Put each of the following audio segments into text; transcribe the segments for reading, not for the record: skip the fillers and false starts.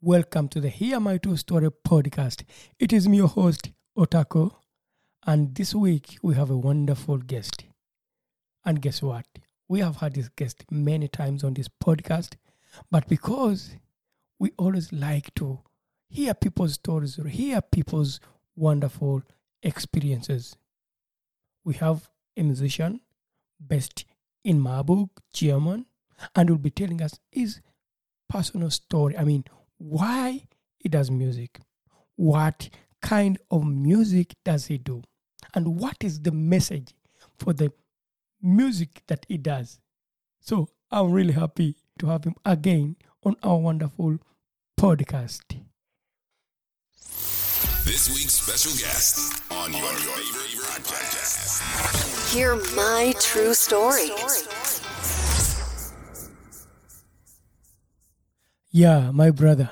welcome to the Hear My True Story podcast. It is me, your host, Otako, and this week we have a wonderful guest. And guess what? We have had this guest many times on this podcast, but because we always like to hear people's stories or hear people's wonderful experiences, we have a musician based in Marburg, German, and will be telling us his personal story. I mean, why he does music? What kind of music does he do? And what is the message for the music that he does? So I'm really happy to have him again on our wonderful podcast. This week's special guest on your favorite podcast. Hear my true story. Yeah, my brother,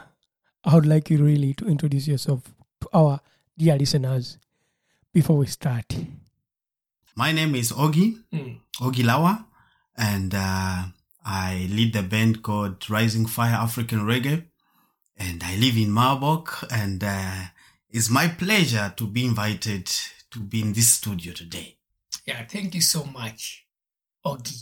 I would like you really to introduce yourself to our dear listeners before we start. My name is Ogi Lawa, and I lead the band called Rising Fire African Reggae, and I live in Marburg, and it's my pleasure to be invited to be in this studio today. Yeah, thank you so much, Ogi,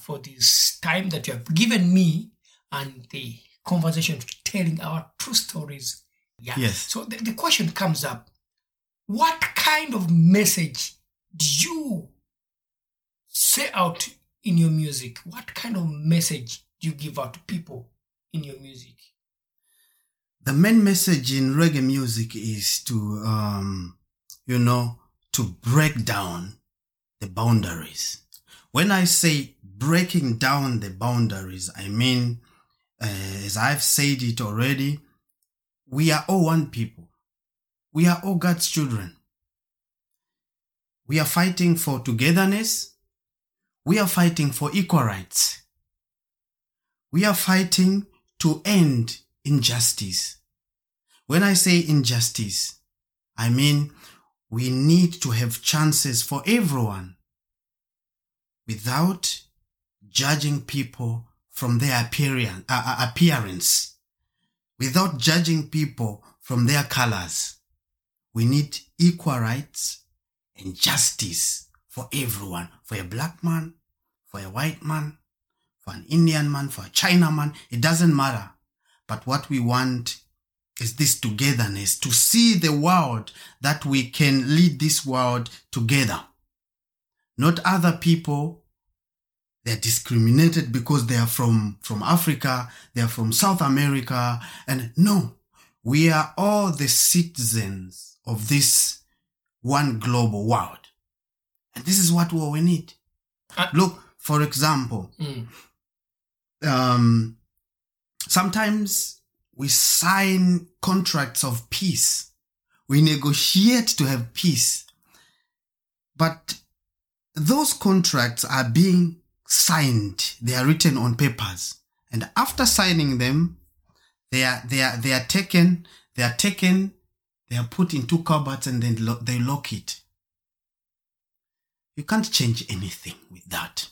for this time that you have given me and the conversation, telling our true stories. Yeah. Yes. So the question comes up, what kind of message do you say out in your music? What kind of message do you give out to people in your music? The main message in reggae music is to, to break down the boundaries. When I say breaking down the boundaries, I mean, as I've said it already, we are all one people. We are all God's children. We are fighting for togetherness. We are fighting for equal rights. We are fighting to end injustice. When I say injustice, I mean we need to have chances for everyone without judging people from their appearance, without judging people from their colors. We need equal rights and justice for everyone, for a black man, for a white man, for an Indian man, for a Chinaman. It doesn't matter. But what we want is this togetherness, to see the world that we can lead this world together. Not other people. They're discriminated because they are from Africa, they are from South America. And no, we are all the citizens of this one global world. And this is what we need. Look, for example, sometimes we sign contracts of peace. We negotiate to have peace. But those contracts are being signed, they are written on papers, and after signing them, They are taken, they are put in two cupboards, and then they lock it. You can't change anything with that.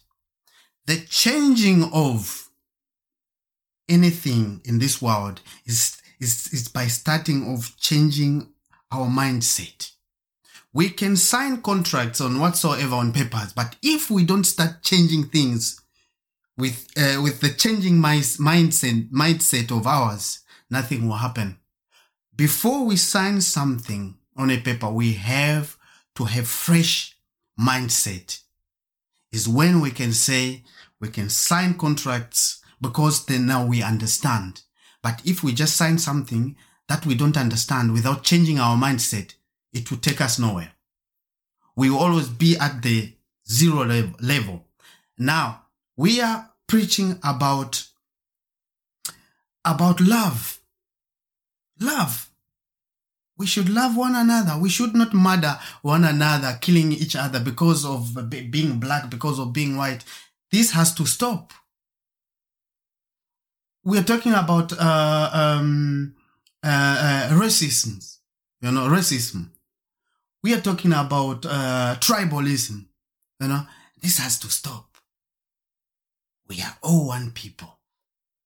The changing of anything in this world is by starting of changing our mindset. We can sign contracts on whatsoever on papers, but if we don't start changing things with the changing mindset of ours, nothing will happen. Before we sign something on a paper, we have to have fresh mindset. Is when we can say we can sign contracts, because then now we understand. But if we just sign something that we don't understand without changing our mindset, it will take us nowhere. We will always be at the zero level. Now, we are preaching about love. Love. We should love one another. We should not murder one another, killing each other because of being black, because of being white. This has to stop. We are talking about racism. You know, racism. We are talking about tribalism. You know, this has to stop. We are all one people.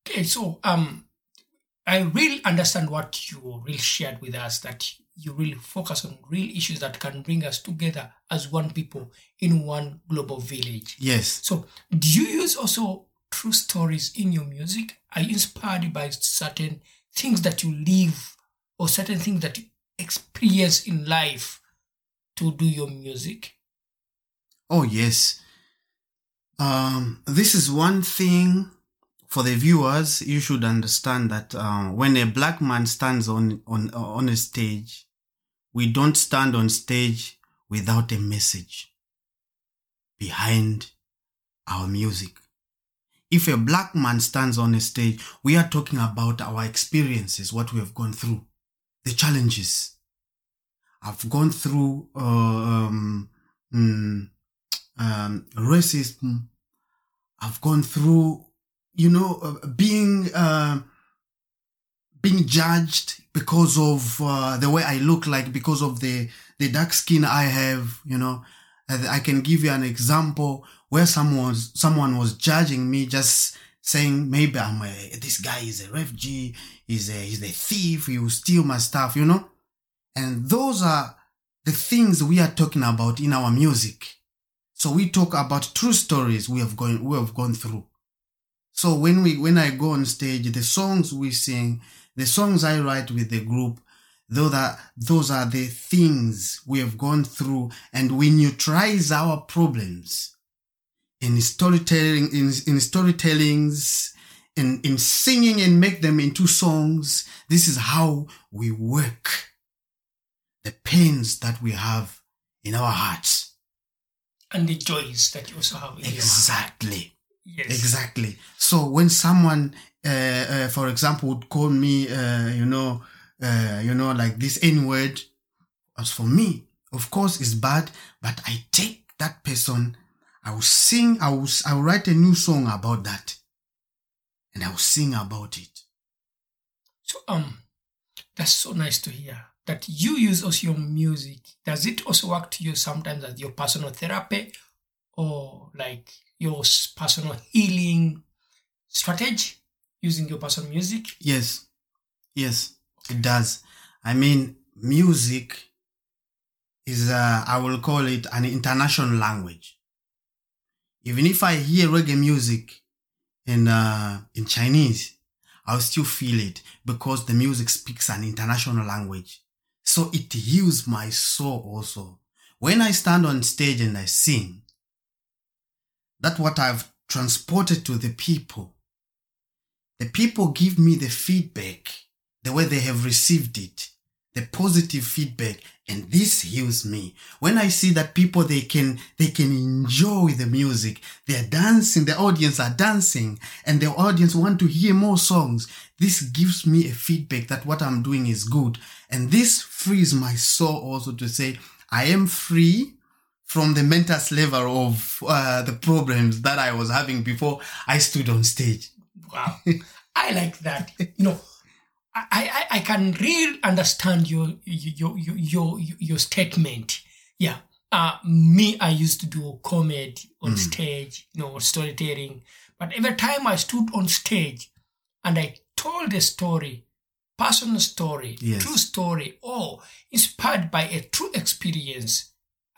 Okay, so I really understand what you really shared with us, that you really focus on real issues that can bring us together as one people in one global village. Yes. So do you use also true stories in your music? Are you inspired by certain things that you live or certain things that you experience in life to do your music? Oh, yes. This is one thing for the viewers. You should understand that when a black man stands on a stage, we don't stand on stage without a message behind our music. If a black man stands on a stage, we are talking about our experiences, what we have gone through, the challenges. I've gone through racism. I've gone through, being judged because of the way I look like, because of the dark skin I have, I can give you an example where someone was judging me, just saying maybe this guy is a refugee, he's a thief, he will steal my stuff, And those are the things we are talking about in our music. So we talk about true stories we have gone through. So when I go on stage, the songs we sing, the songs I write with the group, those are the things we have gone through, and we neutralize our problems in storytellings, in singing, and make them into songs. This is how we work the pains that we have in our hearts. And the joys that you also have in your heart. Exactly. Yes. Exactly. So when someone, for example, would call me, like this N-word, as for me, of course, it's bad, but I take that person, I will write a new song about that, and I will sing about it. So, that's so nice to hear that you use also your music. Does it also work to you sometimes as your personal therapy, or like your personal healing strategy using your personal music? Yes, it does. I mean, music is, I will call it an international language. Even if I hear reggae music in Chinese, I'll still feel it, because the music speaks an international language. So it heals my soul also. When I stand on stage and I sing, that's what I've transported to the people. The people give me the feedback, the way they have received it, the positive feedback, and this heals me. When I see that people, they can enjoy the music, they're dancing, the audience are dancing, and the audience want to hear more songs, this gives me a feedback that what I'm doing is good. And this frees my soul also to say, I am free from the mental slavery of the problems that I was having before I stood on stage. Wow. I like that. I can really understand your statement. Yeah. Me, I used to do comedy on stage, storytelling. But every time I stood on stage and I told a story, personal story, true story, or inspired by a true experience,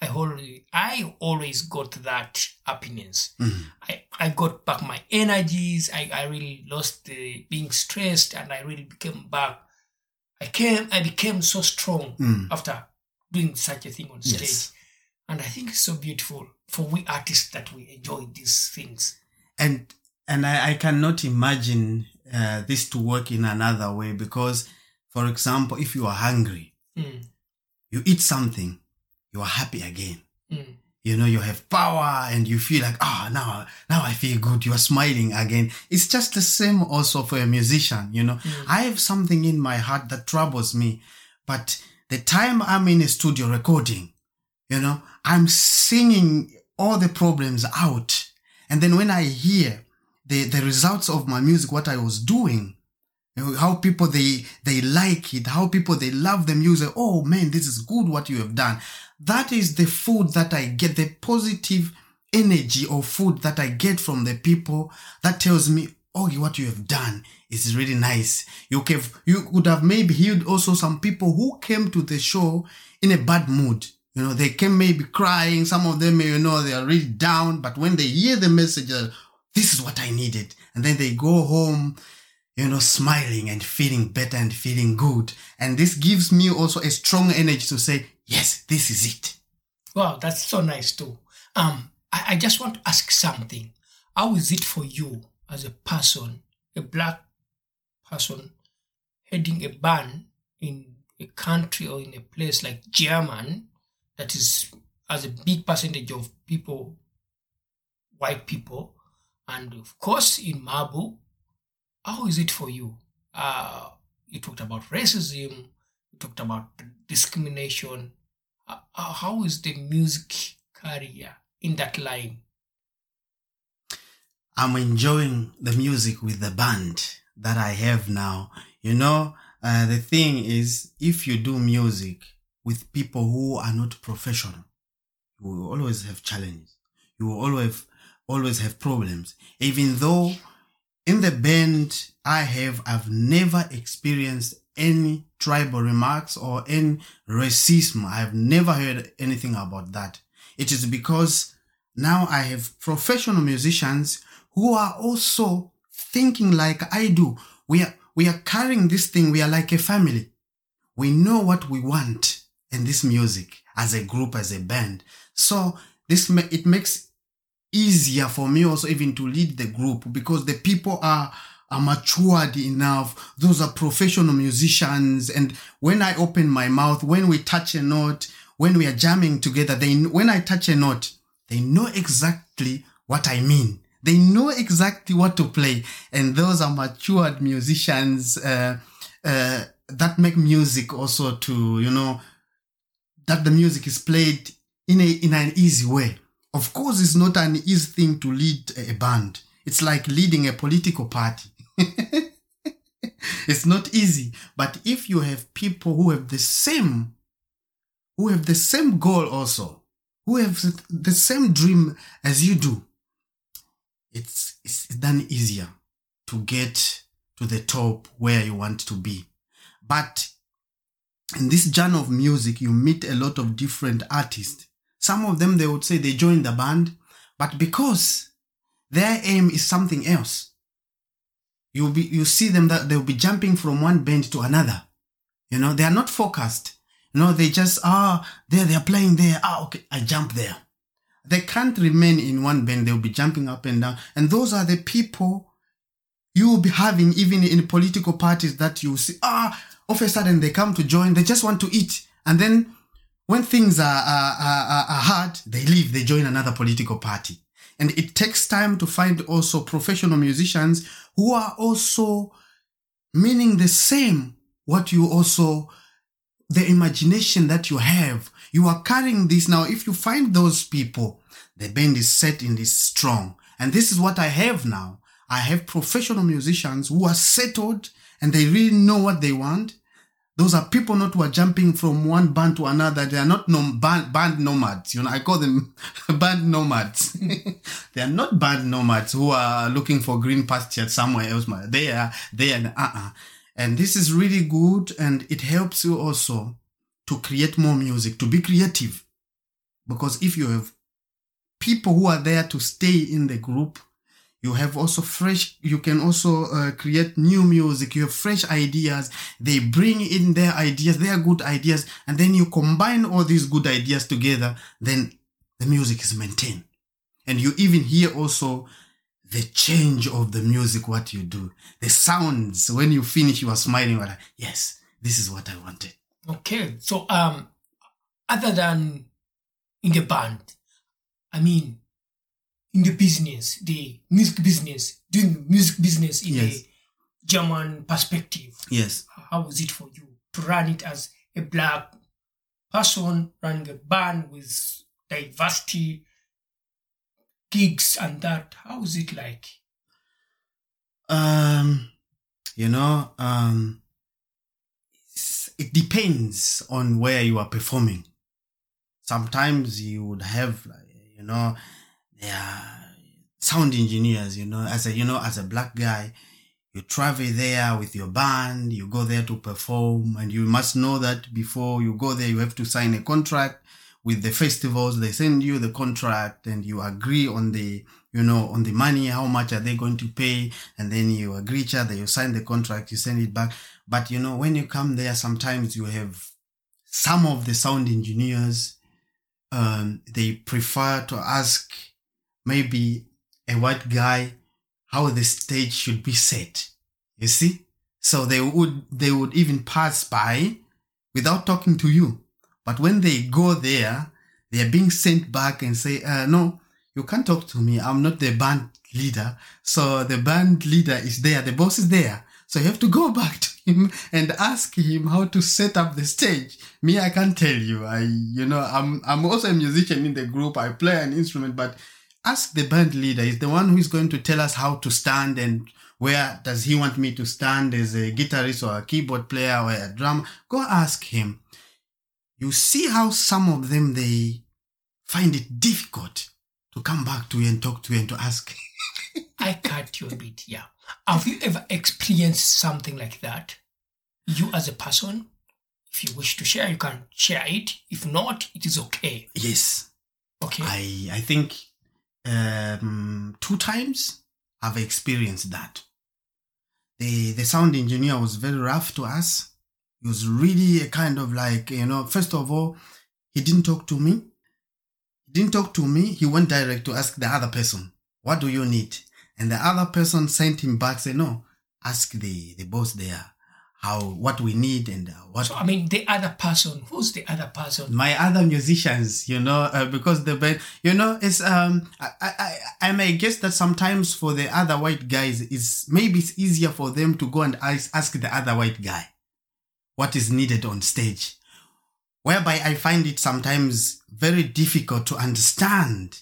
I always got that happiness. Mm-hmm. I got back my energies. I really lost being stressed, and I really became back. I became so strong after doing such a thing on stage. Yes. And I think it's so beautiful for we artists that we enjoy these things. And I cannot imagine this to work in another way, because, for example, if you are hungry, you eat something, you are happy again. Mm. You know, you have power and you feel like, now I feel good. You are smiling again. It's just the same also for a musician, you know. I have something in my heart that troubles me, but the time I'm in a studio recording, you know, I'm singing all the problems out. And then when I hear the results of my music, what I was doing, you know, how people, they like it, how people, they love the music. Oh man, this is good what you have done. That is the food that I get, the positive energy or food that I get from the people that tells me, oh, what you have done is really nice. You could have maybe healed also some people who came to the show in a bad mood. You know, they came maybe crying. Some of them, you know, they are really down. But when they hear the message, this is what I needed. And then they go home, you know, smiling and feeling better and feeling good. And this gives me also a strong energy to say, yes, this is it. Wow, that's so nice too. I just want to ask something. How is it for you as a person, a black person, heading a band in a country or in a place like Germany, that is as a big percentage of people, white people, and of course in Marburg? How is it for you? You talked about racism, you talked about discrimination. How is the music career in that line? I'm enjoying the music with the band that I have now. You know, the thing is, if you do music with people who are not professional, you will always have challenges. You will always have problems. Even though in the band I've never experienced any tribal remarks or any racism. I've never heard anything about that. It is because now I have professional musicians who are also thinking like I do. We are carrying this thing. We are like a family. We know what we want in this music, as a group, as a band. So it makes easier for me also even to lead the group, because the people are matured enough. Those are professional musicians. And when I open my mouth, when we touch a note, when we are jamming together, when I touch a note, they know exactly what I mean. They know exactly what to play. And those are matured musicians that make music also to, you know, that the music is played in an easy way. Of course, it's not an easy thing to lead a band. It's like leading a political party. It's not easy. But if you have people who have the same goal also, who have the same dream as you do, it's then easier to get to the top where you want to be. But in this genre of music, you meet a lot of different artists. Some of them, they would say they joined the band, but because their aim is something else, you see them that they'll be jumping from one band to another. You know, they are not focused. You know, they just, there, they are playing there. Okay, I jump there. They can't remain in one band. They'll be jumping up and down. And those are the people you will be having even in political parties that you see, all of a sudden they come to join, they just want to eat. And then when things are hard, they leave, they join another political party. And it takes time to find also professional musicians who are also meaning the same, the imagination that you have. You are carrying this now. If you find those people, the band is set and is strong. And this is what I have now. I have professional musicians who are settled and they really know what they want. Those are people not who are jumping from one band to another. They are not band nomads. You know, I call them band nomads. They are not band nomads who are looking for green pasture somewhere else. They are. And this is really good, and it helps you also to create more music, to be creative. Because if you have people who are there to stay in the group, you have also create new music. You have fresh ideas. They bring in their ideas, their good ideas, and then you combine all these good ideas together, then the music is maintained. And you even hear also the change of the music, what you do. The sounds, when you finish, you are smiling. Like, yes, this is what I wanted. Okay. So, other than in the band, I mean, in the business, the music business, doing music business in yes. a German perspective. Yes. How was it for you to run it as a black person, running a band with diversity, gigs and that? How was it like? It depends on where you are performing. Sometimes you would have, sound engineers, as a black guy, you travel there with your band, you go there to perform, and you must know that before you go there, you have to sign a contract with the festivals. They send you the contract and you agree on the, on the money, how much are they going to pay? And then you agree each other, you sign the contract, you send it back. But, when you come there, sometimes you have some of the sound engineers, they prefer to ask maybe a white guy how the stage should be set. You see? So they would even pass by without talking to you. But when they go there, they are being sent back and say, no, you can't talk to me. I'm not the band leader. So the band leader is there. The boss is there. So you have to go back to him and ask him how to set up the stage. Me, I can't tell you. I'm also a musician in the group. I play an instrument, but ask the band leader. He's the one who is going to tell us how to stand and where does he want me to stand as a guitarist or a keyboard player or a drummer. Go ask him. You see how some of them, they find it difficult to come back to you and talk to you and to ask. I cut you a bit, yeah. Have you ever experienced something like that? You as a person, if you wish to share, you can share it. If not, it is okay. Yes. Okay. I think 2 times I've experienced that. The sound engineer was very rough to us. He was really a kind of like, first of all, he didn't talk to me. He went direct to ask the other person, what do you need? And the other person sent him back, say, no, ask the boss there what we need and what. So, I mean, the other person, who's the other person? My other musicians, because the band, it's, I may guess that sometimes for the other white guys, it's easier for them to go and ask the other white guy what is needed on stage. Whereby I find it sometimes very difficult to understand.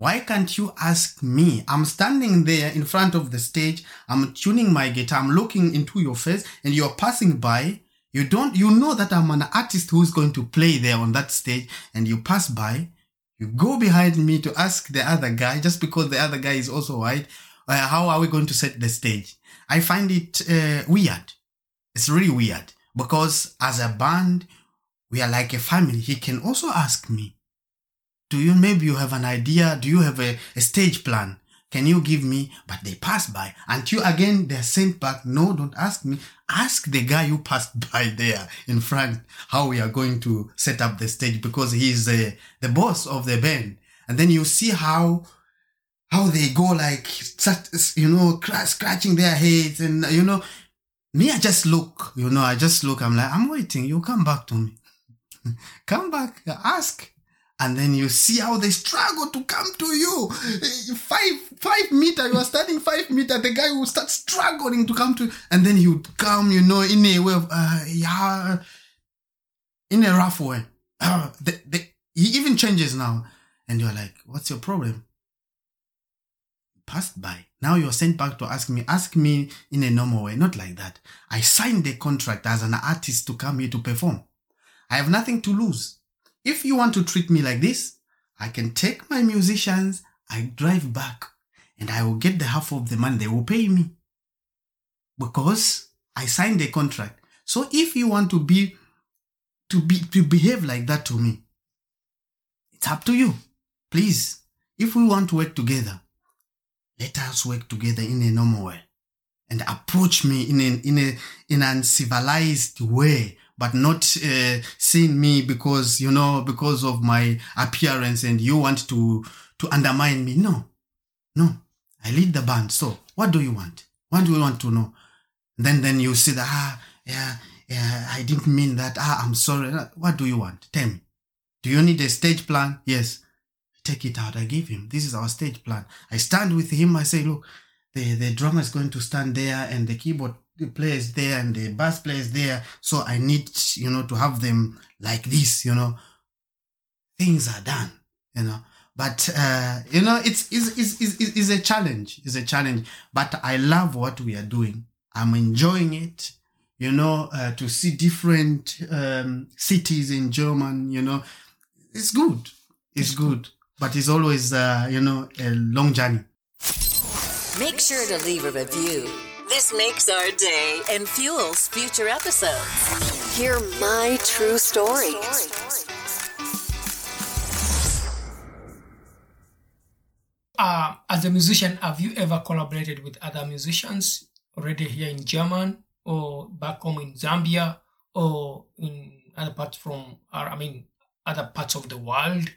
Why can't you ask me? I'm standing there in front of the stage. I'm tuning my guitar. I'm looking into your face and you're passing by. You know that I'm an artist who's going to play there on that stage, and you pass by. You go behind me to ask the other guy, just because the other guy is also white, how are we going to set the stage? I find it weird. It's really weird because as a band, we are like a family. He can also ask me. Maybe you have an idea? Do you have a stage plan? Can you give me? But they pass by. Until again, they're sent back. No, don't ask me. Ask the guy who passed by there in front how we are going to set up the stage, because he's the boss of the band. And then you see how they go like, scratching their heads. And, me, I just look. I just look. I'm like, I'm waiting. You come back to me. Come back. Ask. And then you see how they struggle to come to you. 5 meter, you are standing 5 meter. The guy will start struggling to come to you. And then he would come, in a way of, in a rough way. He even changes now. And you're like, what's your problem? passed by. Now you're sent back to ask me in a normal way. Not like that. I signed a contract as an artist to come here to perform. I have nothing to lose. If you want to treat me like this, I can take my musicians, I drive back, and I will get the half of the money they will pay me. Because I signed a contract. So if you want to behave like that to me, it's up to you. Please, if we want to work together, let us work together in a normal way and approach me in an civilized way, but not seeing me because of my appearance and you want to undermine me. No. I lead the band. So what do you want? What do you want to know? Then you see that, I didn't mean that. I'm sorry. What do you want? Tell me. Do you need a stage plan? Yes. Take it out. I give him. This is our stage plan. I stand with him. I say, look, the drummer is going to stand there and the keyboard player is there and the bass player is there. So I need, to have them like this, Things are done, But, it's a challenge. It's a challenge. But I love what we are doing. I'm enjoying it. To see different cities in German, it's good. It's good, but it's always, a long journey. Make sure to leave a review. This makes our day and fuels future episodes. Hear my true story. As a musician, have you ever collaborated with other musicians already here in Germany or back home in Zambia or in other parts of the world?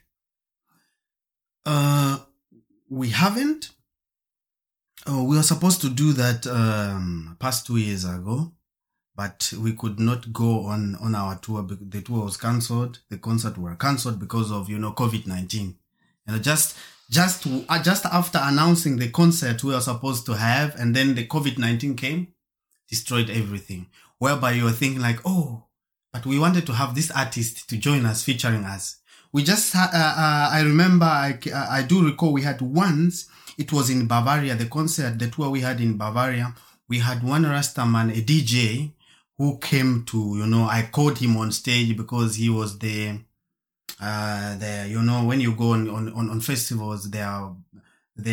We haven't. We were supposed to do that past 2 years ago, but we could not go on our tour. The tour was cancelled. The concert were cancelled because of COVID-19. Just after announcing the concert we were supposed to have, and then the COVID-19 came, destroyed everything. Whereby you were thinking like, but we wanted to have this artist to join us, featuring us. We just, I remember, I do recall we had once, it was in Bavaria, the concert, the tour we had in Bavaria. We had one Rastaman, a DJ, who came to, I called him on stage because he was the when you go on festivals, there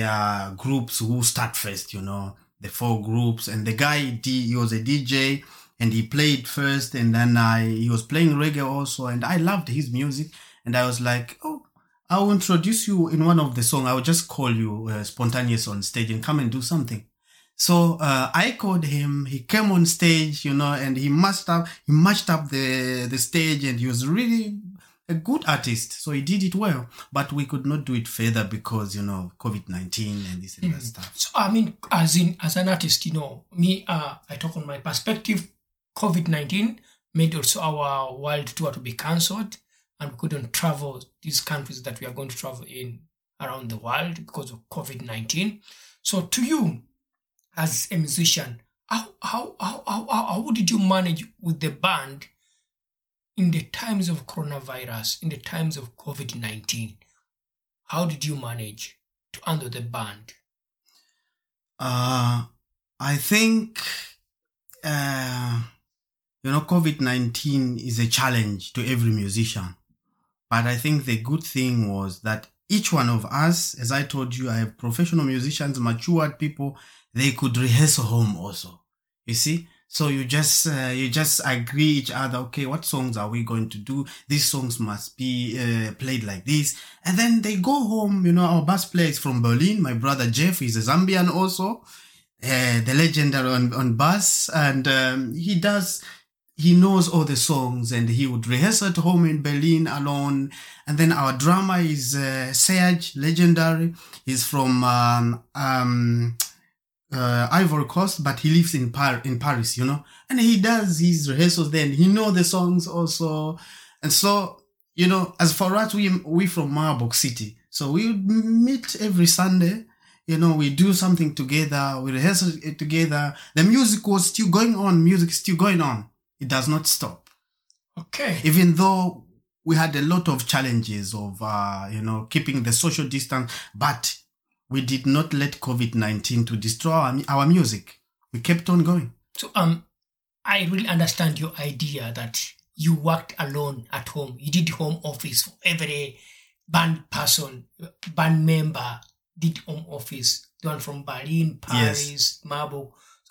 are groups who start first, the four groups. And the guy, he was a DJ and he played first. And then he was playing reggae also. And I loved his music. And I was like, I will introduce you in one of the songs. I will just call you spontaneous on stage and come and do something. So I called him. He came on stage, and he matched up the stage, and he was really a good artist. So he did it well, but we could not do it further because, COVID-19 and this and that stuff. So, as an artist, me, I talk on my perspective. COVID-19 made also our world tour to be cancelled. And we couldn't travel these countries that we are going to travel in around the world because of COVID-19. So to you, as a musician, how did you manage with the band in the times of coronavirus, in the times of COVID-19? How did you manage to handle the band? I think... COVID-19 is a challenge to every musician. But I think the good thing was that each one of us, as I told you, I have professional musicians, matured people, they could rehearse at home also. You see? So you just agree each other, okay, what songs are we going to do? These songs must be played like this. And then they go home, our bass player is from Berlin. My brother Jeff is a Zambian also, the legendary on bass. And he knows all the songs and he would rehearse at home in Berlin alone. And then our drummer is Serge Legendary. He's from Ivory Coast, but he lives in Paris, And he does his rehearsals there and he knows the songs also. And so, as for us, we from Marburg City. So we would meet every Sunday. We do something together. We rehearse it together. The music was still going on. Music is still going on. It does not stop. Okay. Even though we had a lot of challenges of, keeping the social distance, but we did not let COVID-19 to destroy our music. We kept on going. So I really understand your idea that you worked alone at home. You did home office for every band person, band member did home office. The one from Berlin, Paris, yes. Marburg.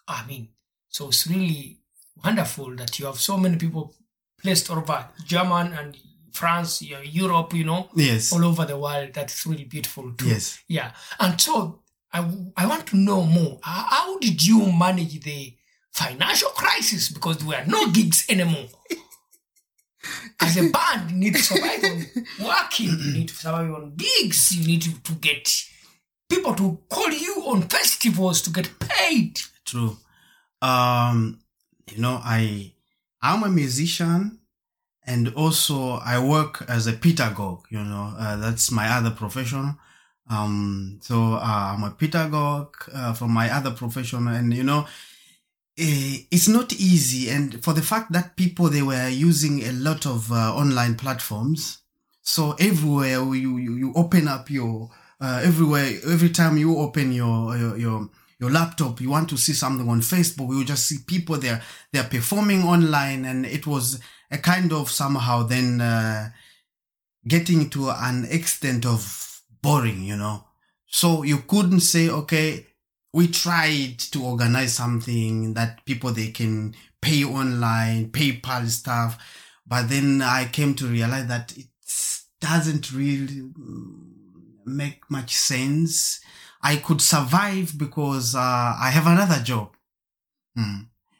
I mean, so it's really wonderful that you have so many people placed over German and France, Europe, yes. all over the world. That's really beautiful too. Yes. Yeah. And so I want to know more. How did you manage the financial crisis? Because there were no gigs anymore. As a band, you need to survive on working. You need to survive on gigs. You need to get people to call you on festivals to get paid. True. I'm a musician, and also I work as a pedagogue, that's my other profession. I'm a pedagogue from my other profession, and it's not easy. And for the fact that people, they were using a lot of online platforms. So everywhere you open up your, everywhere, every time you open your laptop, you want to see something on Facebook, you just see people there, they're performing online. And it was a kind of somehow then getting to an extent of boring, So you couldn't say, okay, we tried to organize something that people, they can pay online, PayPal stuff. But then I came to realize that it doesn't really make much sense. I could survive because I have another job.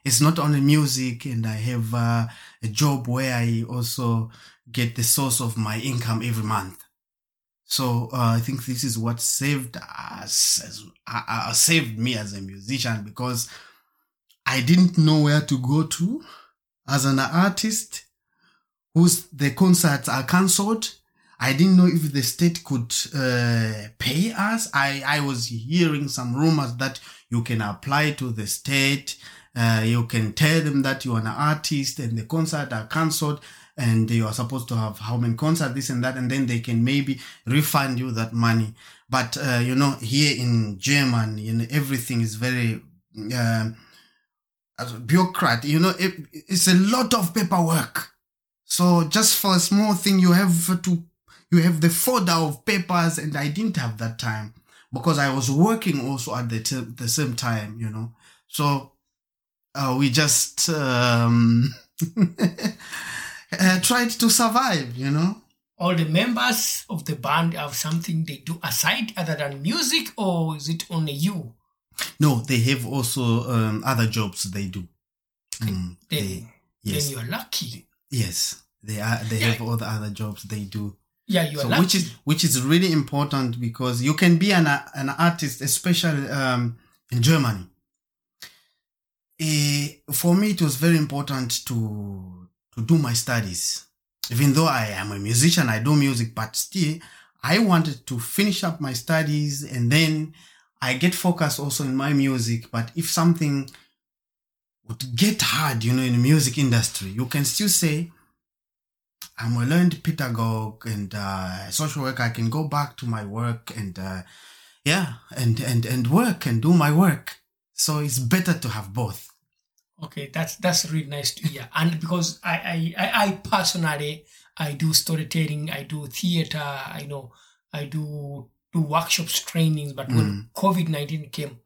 It's not only music, and I have a job where I also get the source of my income every month. So I think this is what saved us, saved me as a musician, because I didn't know where to go to as an artist whose the concerts are cancelled. I didn't know if the state could pay us. I was hearing some rumors that you can apply to the state. You can tell them that you are an artist and the concerts are cancelled and you are supposed to have how many concerts, this and that, and then they can maybe refund you that money. But, here in Germany, everything is very bureaucratic. It's a lot of paperwork. So just for a small thing, you have the folder of papers, and I didn't have that time because I was working also at the same time, So we just tried to survive, All the members of the band have something they do aside other than music, or is it only you? No, they have also other jobs they do. Yes. Then you are lucky. Yes, they are. They have all the other jobs they do. Yeah, you are lucky. Which is really important, because you can be an artist, especially in Germany. For me, it was very important to do my studies. Even though I am a musician, I do music, but still, I wanted to finish up my studies, and then I get focused also in my music. But if something would get hard, in the music industry, you can still say, I'm a learned pedagogue and social worker. I can go back to my work and work and do my work. So it's better to have both. Okay, that's really nice to hear. And because I personally, I do storytelling, I do theater, I do workshops, trainings. But when COVID-19 came,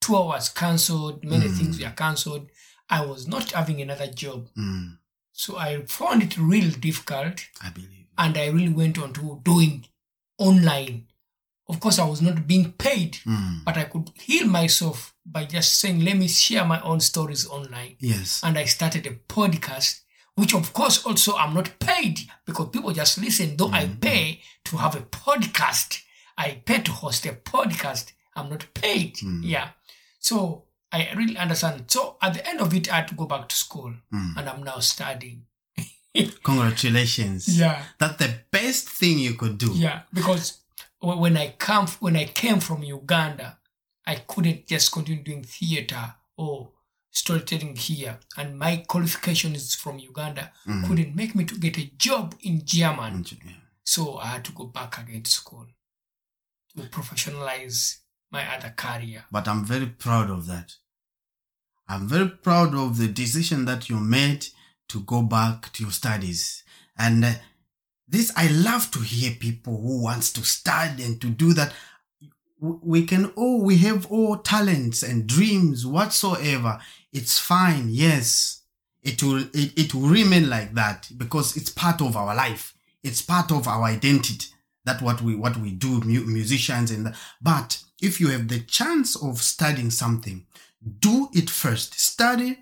2 hours cancelled, many things were cancelled. I was not having another job. So I found it really difficult. I believe. And I really went on to doing online. Of course, I was not being paid, but I could heal myself by just saying, let me share my own stories online. Yes. And I started a podcast, which of course also I'm not paid, because people just listen. Though I pay to have a podcast, I pay to host a podcast, I'm not paid. Yeah. So I really understand. So at the end of it, I had to go back to school, and I'm now studying. Congratulations. Yeah. That's the best thing you could do. Yeah, because when I came from Uganda, I couldn't just continue doing theater or storytelling here. And my qualifications from Uganda couldn't make me to get a job in German. So I had to go back again to school. to professionalize my other career. But I'm very proud of that. I'm very proud of the decision that you made to go back to your studies. And this, I love to hear people who wants to study and to do that. We have all talents and dreams whatsoever. It's fine. Yes, it will remain like that because it's part of our life. It's part of our identity. That's what we do, musicians. But if you have the chance of studying something, do it first. Study,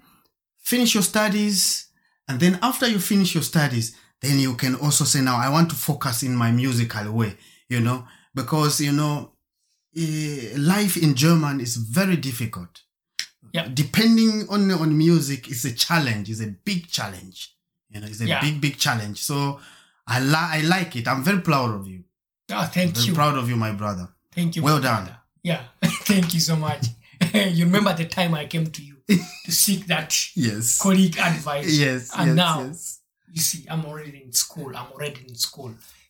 finish your studies, and then after you finish your studies, then you can also say, now I want to focus in my musical way, because, life in German is very difficult. Yeah. Depending on music is a challenge, is a big challenge. Big challenge. So I like it. I'm very proud of you. Oh, thank you. I'm proud of you, my brother. Thank you. Well done. Brother. Yeah. Thank you so much. You remember the time I came to you to seek that colleague advice. Yes. And now, you see, I'm already in school.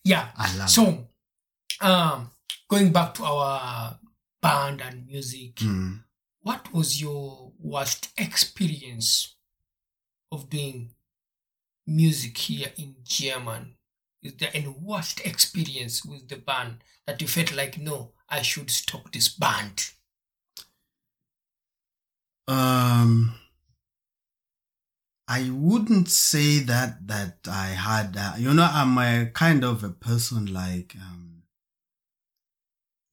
Yeah. I love it. So, going back to our band and music, what was your worst experience of doing music here in Germany? Is there any worst experience with the band that you felt like, no, I should stop this band? I wouldn't say that I had, I'm a kind of a person like,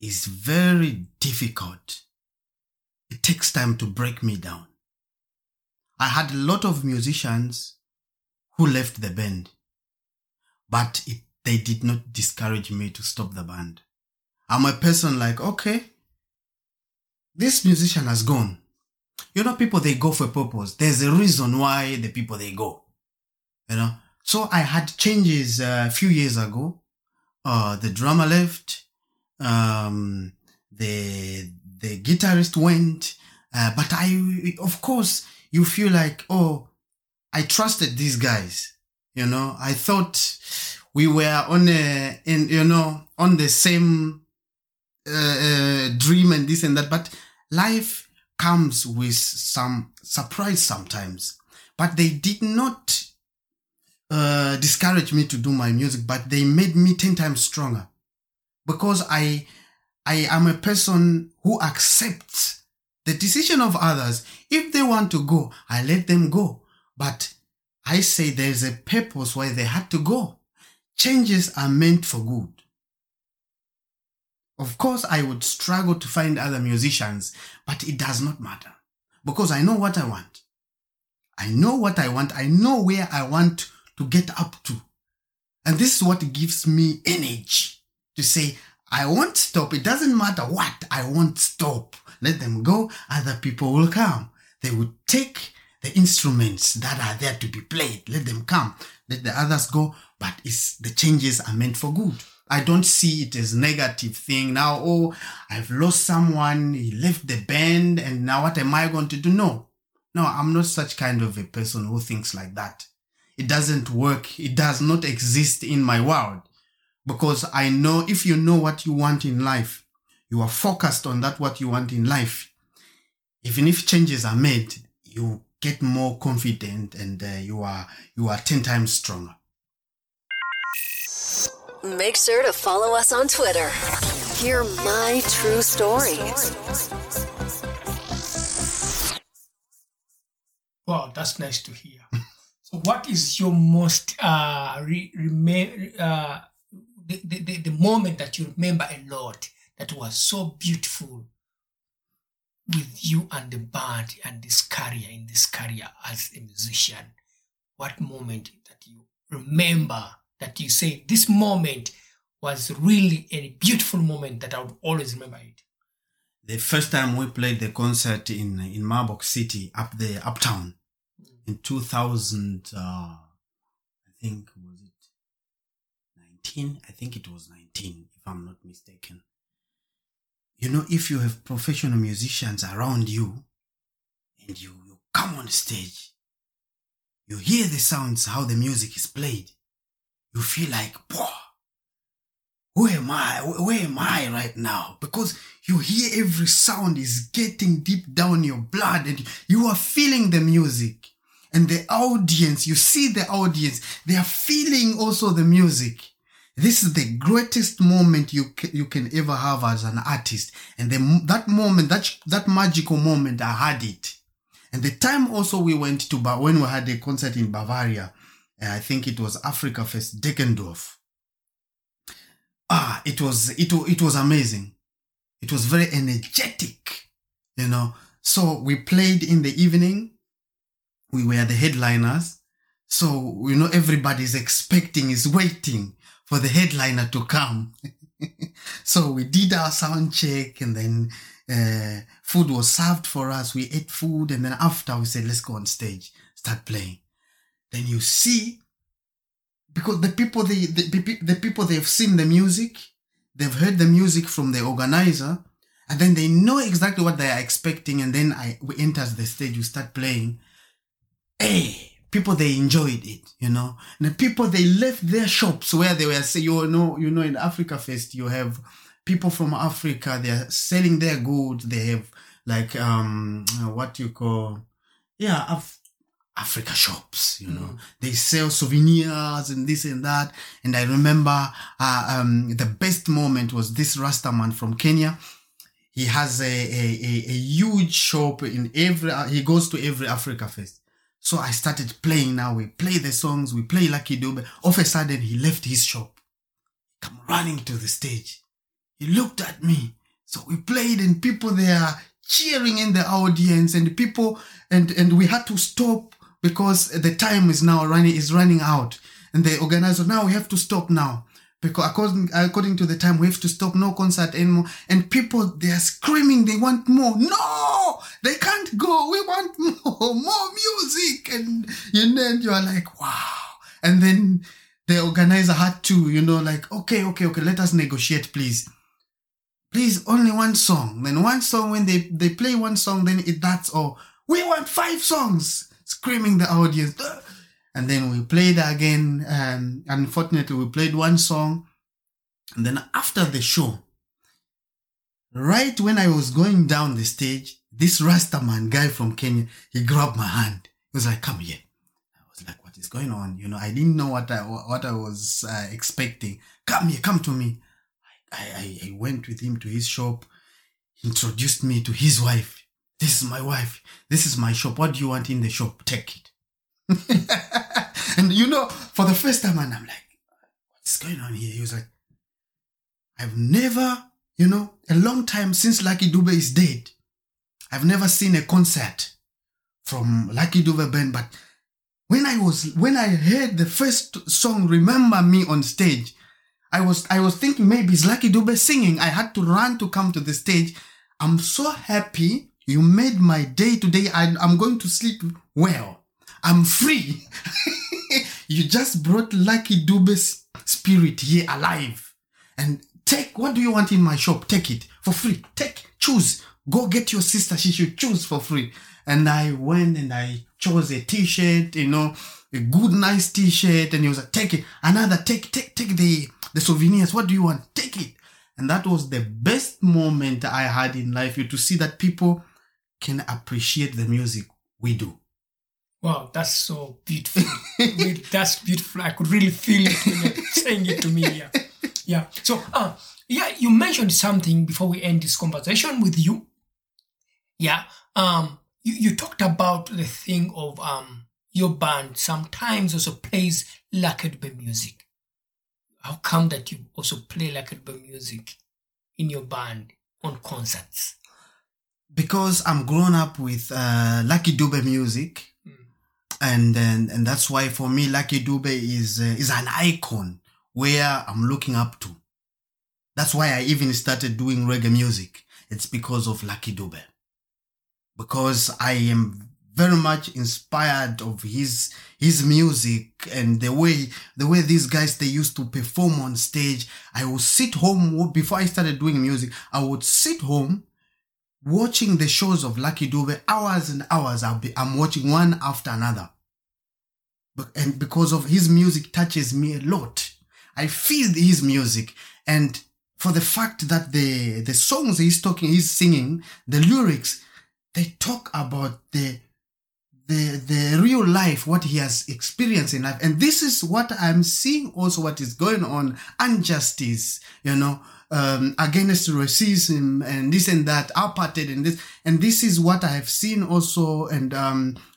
it's very difficult. It takes time to break me down. I had a lot of musicians who left the band, but they did not discourage me to stop the band. I'm a person like, okay, this musician has gone. People, they go for a purpose. There's a reason why the people, they go. So I had changes a few years ago. The drummer left. The guitarist went. But I, of course, you feel like, oh, I trusted these guys. I thought we were on the same dream and this and that. But life comes with some surprise sometimes, but they did not discourage me to do my music, but they made me 10 times stronger, because I am a person who accepts the decision of others. If they want to go, I let them go, but I say there's a purpose why they had to go. Changes are meant for good. Of course, I would struggle to find other musicians, but it does not matter because I know what I want. I know where I want to get up to. And this is what gives me energy to say, I won't stop. It doesn't matter what. I won't stop. Let them go. Other people will come. They will take the instruments that are there to be played. Let them come. Let the others go. But the changes are meant for good. I don't see it as negative thing. Now, oh, I've lost someone, he left the band, and now what am I going to do? No, I'm not such kind of a person who thinks like that. It doesn't work. It does not exist in my world, because I know if you know what you want in life, you are focused on that what you want in life. Even if changes are made, you get more confident and you are 10 times stronger. Make sure to follow us on Twitter. Hear my true story. Wow, that's nice to hear. So what is your most the moment that you remember a lot that was so beautiful with you and the band and this career as a musician? What moment that you remember that you say, this moment was really a beautiful moment that I would always remember it? The first time we played the concert in Marburg City, uptown, in 2000, I think it was 19, if I'm not mistaken. If you have professional musicians around you, and you come on stage, you hear the sounds, how the music is played, you feel like, boah, where am I right now? Because you hear every sound is getting deep down your blood and you are feeling the music. And the audience, you see the audience, they are feeling also the music. This is the greatest moment you can ever have as an artist. And that moment, that magical moment, I had it. And the time also we went to, when we had a concert in Bavaria, I think it was Africa Fest Dickendorf. It was amazing. It was very energetic, you know. So we played in the evening. We were the headliners. So, you know, everybody's expecting, is waiting for the headliner to come. So we did our sound check and then food was served for us. We ate food and then after we said, let's go on stage, start playing. Then you see, because the people, they've seen the music, they've heard the music from the organizer, and then they know exactly what they are expecting. And then we enter the stage, we start playing. Hey, people, they enjoyed it, you know. And the people, they left their shops where they were saying, you know, in Africa Fest, you have people from Africa, they are selling their goods. They have like, Africa shops, you know, They sell souvenirs and this and that. And I remember, the best moment was this Rastaman from Kenya. He has a huge shop he goes to every Africa Fest. So I started playing. Now we play the songs, we play Lucky Dube. All of a sudden, he left his shop, come running to the stage. He looked at me. So we played and people there cheering in the audience and people, and we had to stop because the time is now running out. And the organizer, now we have to stop now because according to the time, we have to stop, no concert anymore. And people, they are screaming, they want more. No, they can't go. We want more music. And then you are like, wow. And then the organizer had to, you know, like, okay, let us negotiate, please. Please, only one song. Then one song, when they play one song, then that's all. We want 5 songs, screaming the audience. And then we played again. Unfortunately, we played one song. And then after the show, right when I was going down the stage, this Rastaman guy from Kenya, he grabbed my hand. He was like, come here. I was like, what is going on? You know, I didn't know what I was expecting. Come here, come to me. I went with him to his shop. He introduced me to his wife. This is my wife. This is my shop. What do you want in the shop? Take it. And you know, for the first time, and I'm like, what's going on here? He was like, I've never, you know, a long time since Lucky Dube is dead, I've never seen a concert from Lucky Dube band. But when I heard the first song, Remember Me, on stage, I was thinking maybe it's Lucky Dube singing. I had to run to come to the stage. I'm so happy you made my day today. I'm going to sleep well. I'm free. You just brought Lucky Dube's spirit here alive. And take, what do you want in my shop? Take it for free. Choose. Go get your sister. She should choose for free. And I went and I chose a t-shirt, you know, a good, nice t-shirt. And he was like, take it. Another, take the souvenirs. What do you want? Take it. And that was the best moment I had in life, to see that people can appreciate the music we do. Wow, that's so beautiful. That's beautiful. I could really feel it when you're saying it to me. Yeah. So, you mentioned something before we end this conversation with you. Yeah. You talked about the thing of your band sometimes also plays Lucky Dube music. How come that you also play Lucky Dube music in your band on concerts? Because I'm grown up with Lucky Dube music, and that's why for me Lucky Dube is an icon where I'm looking up to. That's why I even started doing reggae music. It's because of Lucky Dube, because I am very much inspired of his music and the way these guys, they used to perform on stage. I would sit home before I started doing music. I would sit home watching the shows of Lucky Dube, hours and hours. I'm watching one after another. But, and because of his music touches me a lot. I feel his music. And for the fact that the songs he's singing, the lyrics, they talk about the real life, what he has experienced in life. And this is what I'm seeing also what is going on, injustice, against racism and this and that, apartheid and this. And this is what I have seen also. And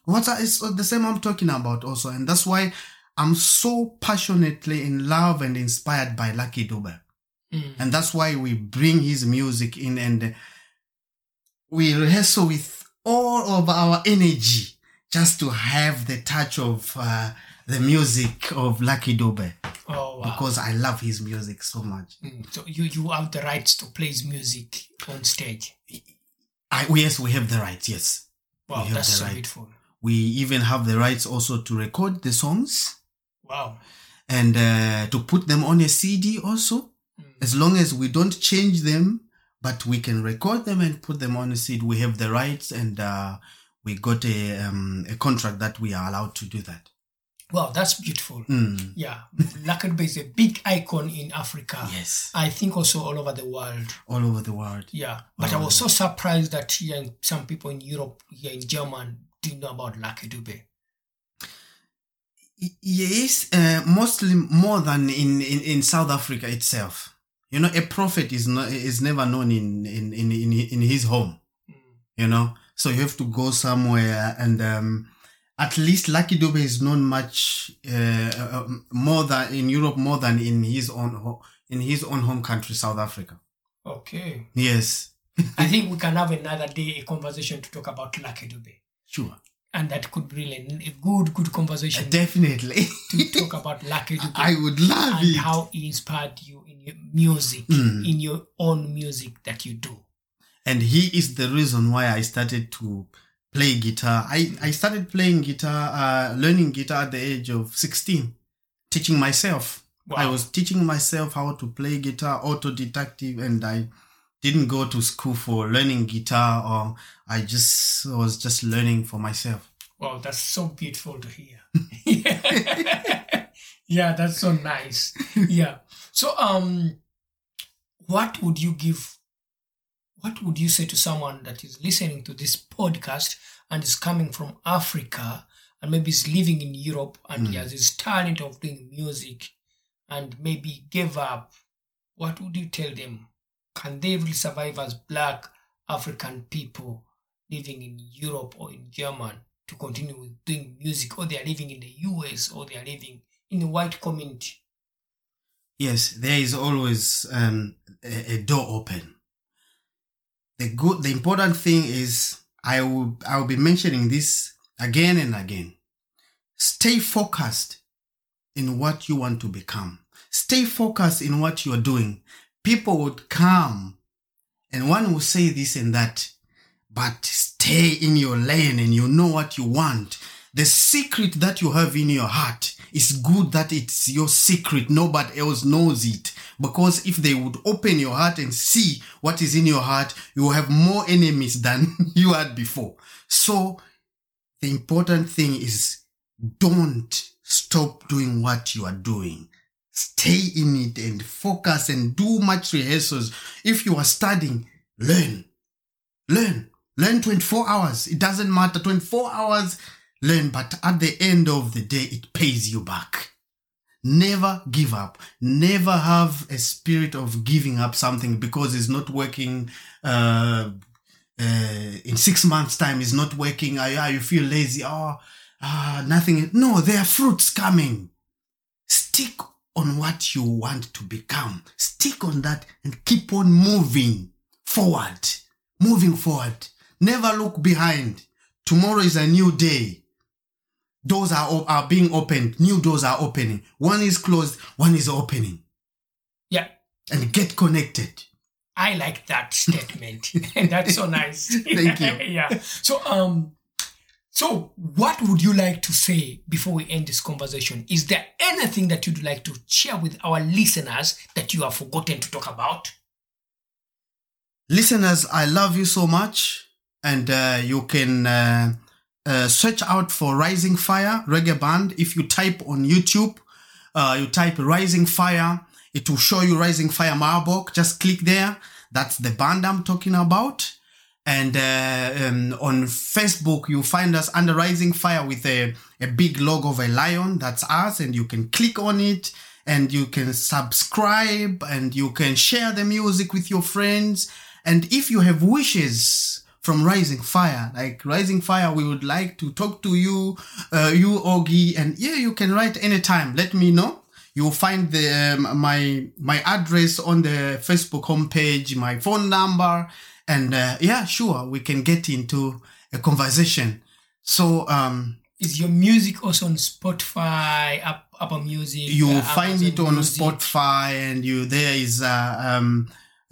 it's the same I'm talking about also. And that's why I'm so passionately in love and inspired by Lucky Dube. Mm. And that's why we bring his music in and we rehearsal with all of our energy just to have the touch of the music of Lucky Dube. Oh, wow. Because I love his music so much. Mm. So you have the rights to play his music on stage? Yes, we have the rights, yes. Wow, that's so beautiful. We even have the rights also to record the songs. Wow. And to put them on a CD also. Mm. As long as we don't change them, but we can record them and put them on a CD. We have the rights and we got a contract that we are allowed to do that. Wow, that's beautiful. Mm. Yeah. Lucky Dube is a big icon in Africa. Yes. I think also all over the world. All over the world. Yeah. But I was so surprised that here some people in Europe, here in Germany, didn't know about Lucky Dube. Yes, mostly more than in South Africa itself. A prophet is never known in his home. Mm. So you have to go somewhere and... At least Lucky Dube is known much more than in Europe, more than in his own home country, South Africa. Okay. Yes. I think we can have another day a conversation to talk about Lucky Dube. Sure. And that could be really a good conversation. Definitely. To talk about Lucky Dube. I would love and it. And how he inspired you in your music, in your own music that you do. And he is the reason why I started to play guitar. I started playing guitar, learning guitar at the age of 16, teaching myself. Wow. I was teaching myself how to play guitar, autodidactic, and I didn't go to school for learning guitar, or I just was just learning for myself. Wow, that's so beautiful to hear. Yeah, that's so nice. Yeah. So, what would you say to someone that is listening to this podcast and is coming from Africa and maybe is living in Europe and he has his talent of doing music and maybe gave up? What would you tell them? Can they really survive as Black African people living in Europe or in Germany to continue with doing music, or they are living in the US, or they are living in the white community? Yes, there is always a door open. The important thing is, I will be mentioning this again and again. Stay focused in what you want to become. Stay focused in what you're doing. People would come and one will say this and that, but stay in your lane and you know what you want. The secret that you have in your heart is good that it's your secret. Nobody else knows it. Because if they would open your heart and see what is in your heart, you will have more enemies than you had before. So the important thing is, don't stop doing what you are doing. Stay in it and focus and do much rehearsals. If you are studying, learn. Learn 24 hours. It doesn't matter. 24 hours, learn. But at the end of the day, it pays you back. Never give up. Never have a spirit of giving up something because it's not working in 6 months' time. It's not working. You feel lazy. Nothing. No, there are fruits coming. Stick on what you want to become. Stick on that and keep on moving forward. Moving forward. Never look behind. Tomorrow is a new day. Doors are being opened. New doors are opening. One is closed. One is opening. Yeah. And get connected. I like that statement. That's so nice. Thank you. Yeah. So, so what would you like to say before we end this conversation? Is there anything that you'd like to share with our listeners that you have forgotten to talk about? Listeners, I love you so much. And you can... search out for Rising Fire Reggae Band. If you type on YouTube, You type Rising Fire. It will show you Rising Fire Marburg. Just click there. That's the band I'm talking about. And on Facebook, you'll find us under Rising Fire with a big logo of a lion. That's us. And you can click on it. And you can subscribe. And you can share the music with your friends. And if you have wishes from Rising Fire, like Rising Fire, we would like to talk to you, you Ogi, and yeah, you can write anytime. Let me know. You'll find the my address on the Facebook homepage, my phone number, and yeah, sure, we can get into a conversation. So, is your music also on Spotify, Apple Music? You'll find it on music. Spotify, and you there is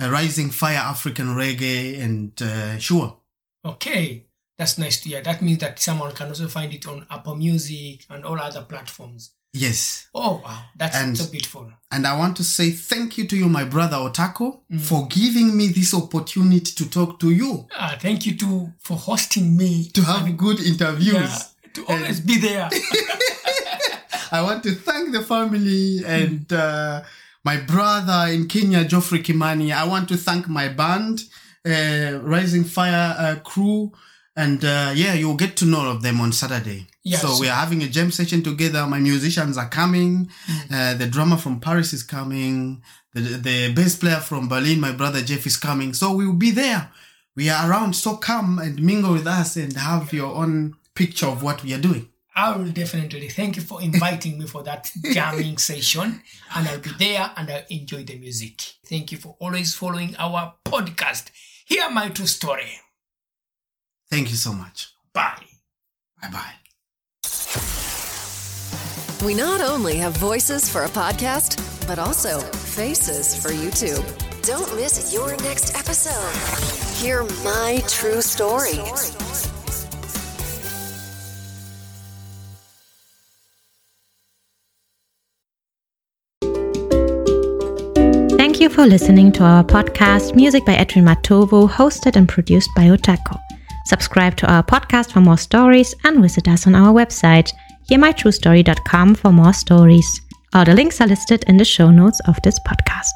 Rising Fire African Reggae, and sure. Okay, that's nice to hear. That means that someone can also find it on Apple Music and all other platforms. Yes. Oh, wow. That's so beautiful. And I want to say thank you to you, my brother Otako, for giving me this opportunity to talk to you. Thank you too for hosting me. To have good interviews. Yeah, to always be there. I want to thank the family and my brother in Kenya, Geoffrey Kimani. I want to thank my band. Rising Fire crew, and yeah, you'll get to know all of them on Saturday. Yes. So we are having a jam session together. My musicians are coming. The drummer from Paris is coming. The bass player from Berlin, my brother Jeff, is coming. So we will be there. We are around. So come and mingle with us and have your own picture of what we are doing. I will definitely. Thank you for inviting me for that jamming session. And I'll be there and I'll enjoy the music. Thank you for always following our podcast. Hear my true story. Thank you so much. Bye. Bye-bye. We not only have voices for a podcast, but also faces for YouTube. Don't miss your next episode. Hear my true story. Thank you for listening to our podcast, Music by Adrian Matovo, hosted and produced by Otako. Subscribe to our podcast for more stories and visit us on our website, hearmytruestory.com, for more stories. All the links are listed in the show notes of this podcast.